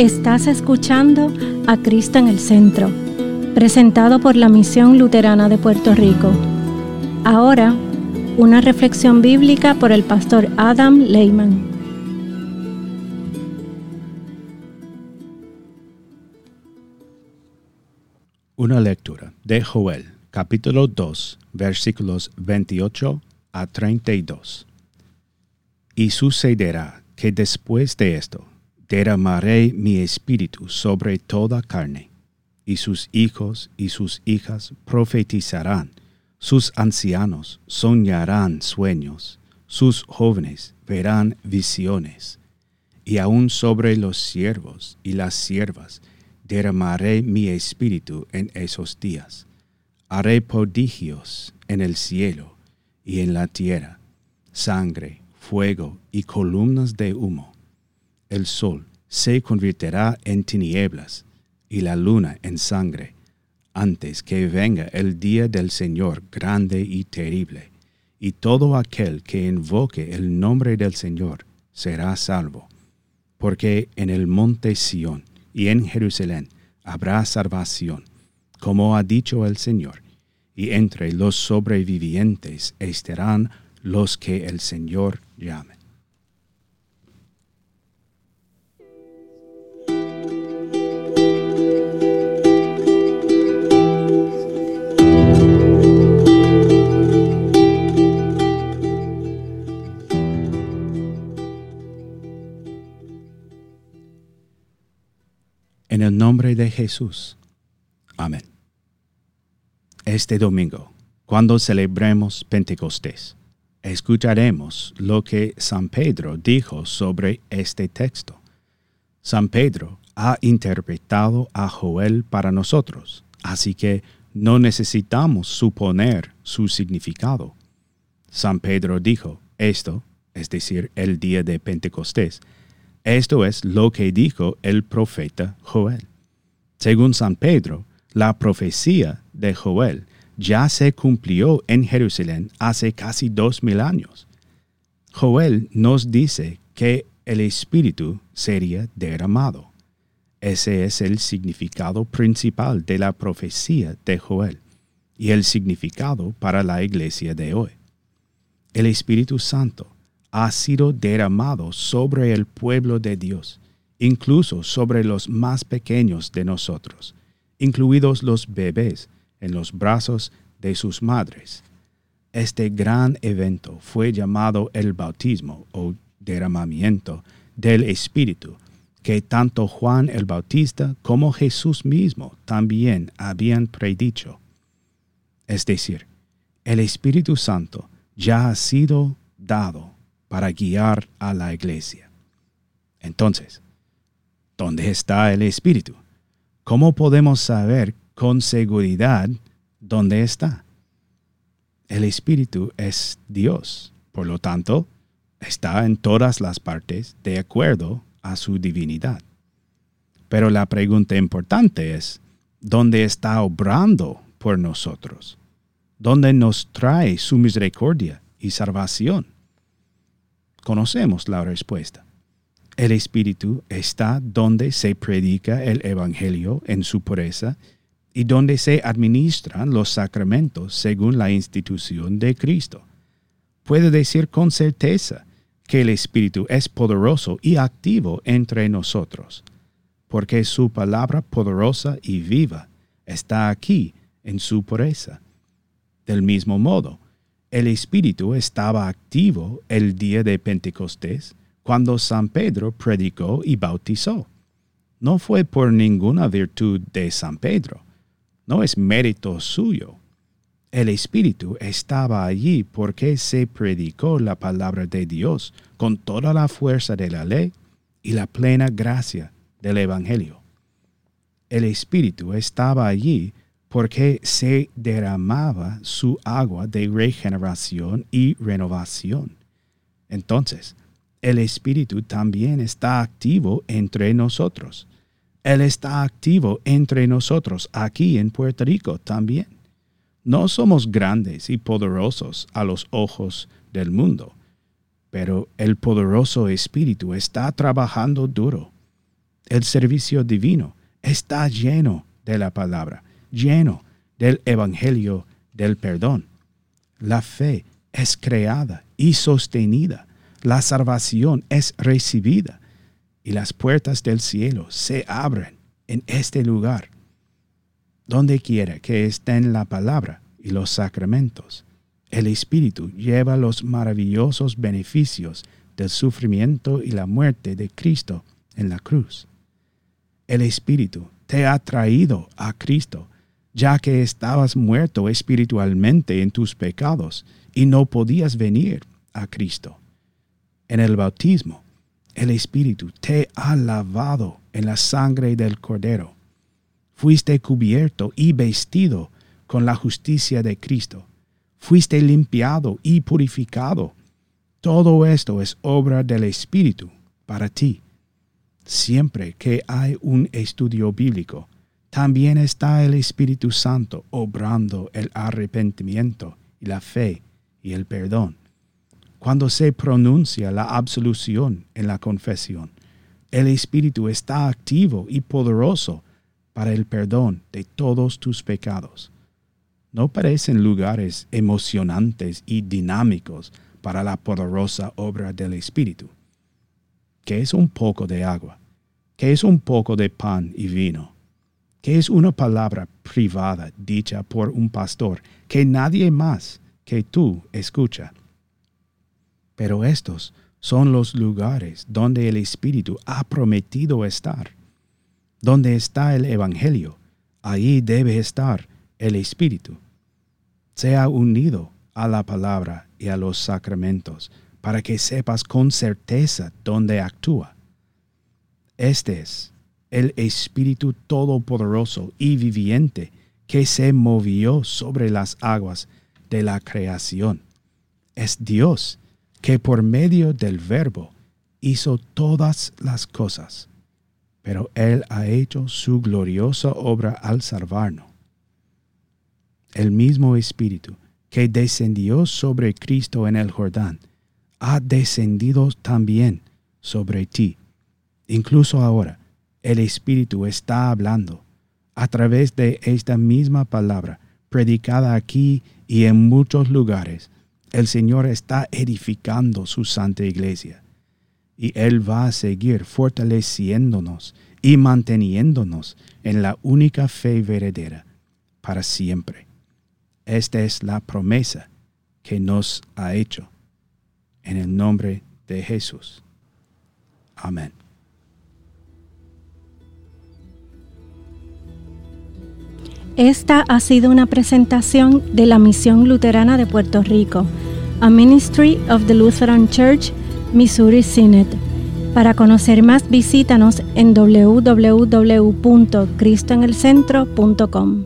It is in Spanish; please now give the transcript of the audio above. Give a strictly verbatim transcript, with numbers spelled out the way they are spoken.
Estás escuchando a Cristo en el Centro, presentado por la Misión Luterana de Puerto Rico. Ahora, una reflexión bíblica por el pastor Adam Lehman. Una lectura de Joel, capítulo dos, versículos veintiocho a treinta y dos. Y sucederá que después de esto, derramaré mi espíritu sobre toda carne, y sus hijos y sus hijas profetizarán, sus ancianos soñarán sueños, sus jóvenes verán visiones, y aun sobre los siervos y las siervas derramaré mi espíritu en esos días. Haré prodigios en el cielo y en la tierra, sangre, fuego y columnas de humo. El sol se convertirá en tinieblas y la luna en sangre, antes que venga el día del Señor grande y terrible, y todo aquel que invoque el nombre del Señor será salvo. Porque en el monte Sión y en Jerusalén habrá salvación, como ha dicho el Señor, y entre los sobrevivientes estarán los que el Señor llame. En el nombre de Jesús. Amén. Este domingo, cuando celebremos Pentecostés, escucharemos lo que San Pedro dijo sobre este texto. San Pedro ha interpretado a Joel para nosotros, así que no necesitamos suponer su significado. San Pedro dijo esto, es decir, el día de Pentecostés. Esto es lo que dijo el profeta Joel. Según San Pedro, la profecía de Joel ya se cumplió en Jerusalén hace casi dos mil años. Joel nos dice que el Espíritu sería derramado. Ese es el significado principal de la profecía de Joel y el significado para la iglesia de hoy. El Espíritu Santo ha sido derramado sobre el pueblo de Dios, incluso sobre los más pequeños de nosotros, incluidos los bebés en los brazos de sus madres. Este gran evento fue llamado el bautismo o derramamiento del Espíritu, que tanto Juan el Bautista como Jesús mismo también habían predicho. Es decir, el Espíritu Santo ya ha sido dado para guiar a la iglesia. Entonces, ¿dónde está el Espíritu? ¿Cómo podemos saber con seguridad dónde está? El Espíritu es Dios, por lo tanto, está en todas las partes de acuerdo a su divinidad. Pero la pregunta importante es, ¿dónde está obrando por nosotros? ¿Dónde nos trae su misericordia y salvación? Conocemos la respuesta. El Espíritu está donde se predica el Evangelio en su pureza y donde se administran los sacramentos según la institución de Cristo. Puedo decir con certeza que el Espíritu es poderoso y activo entre nosotros, porque su palabra poderosa y viva está aquí en su pureza. Del mismo modo, el Espíritu estaba activo el día de Pentecostés cuando San Pedro predicó y bautizó. No fue por ninguna virtud de San Pedro. No es mérito suyo. El Espíritu estaba allí porque se predicó la palabra de Dios con toda la fuerza de la ley y la plena gracia del Evangelio. El Espíritu estaba allí porque se derramaba su agua de regeneración y renovación. Entonces, el Espíritu también está activo entre nosotros. Él está activo entre nosotros aquí en Puerto Rico también. No somos grandes y poderosos a los ojos del mundo, pero el poderoso Espíritu está trabajando duro. El servicio divino está lleno de la palabra, lleno del evangelio del perdón. La fe es creada y sostenida. La salvación es recibida y las puertas del cielo se abren en este lugar. Donde quiera que estén la palabra y los sacramentos, el Espíritu lleva los maravillosos beneficios del sufrimiento y la muerte de Cristo en la cruz. El Espíritu te ha traído a Cristo, ya que estabas muerto espiritualmente en tus pecados y no podías venir a Cristo. En el bautismo, el Espíritu te ha lavado en la sangre del Cordero. Fuiste cubierto y vestido con la justicia de Cristo. Fuiste limpiado y purificado. Todo esto es obra del Espíritu para ti. Siempre que hay un estudio bíblico, también está el Espíritu Santo obrando el arrepentimiento y la fe y el perdón. Cuando se pronuncia la absolución en la confesión, el Espíritu está activo y poderoso para el perdón de todos tus pecados. No parecen lugares emocionantes y dinámicos para la poderosa obra del Espíritu. ¿Qué es un poco de agua? ¿Qué es un poco de pan y vino? ¿Qué es una palabra privada dicha por un pastor que nadie más que tú escucha? Pero estos son los lugares donde el Espíritu ha prometido estar. Donde está el Evangelio, ahí debe estar el Espíritu. Se ha unido a la palabra y a los sacramentos para que sepas con certeza dónde actúa. Este es el Espíritu todopoderoso y viviente que se movió sobre las aguas de la creación. Es Dios que por medio del Verbo hizo todas las cosas, pero Él ha hecho su gloriosa obra al salvarnos. El mismo Espíritu que descendió sobre Cristo en el Jordán ha descendido también sobre ti. Incluso ahora, el Espíritu está hablando a través de esta misma palabra, predicada aquí y en muchos lugares. El Señor está edificando su santa iglesia y Él va a seguir fortaleciéndonos y manteniéndonos en la única fe verdadera para siempre. Esta es la promesa que nos ha hecho. En el nombre de Jesús. Amén. Esta ha sido una presentación de la Misión Luterana de Puerto Rico, a Ministry of the Lutheran Church, Missouri Synod. Para conocer más, visítanos en doble u doble u doble u punto cristo en el centro punto com.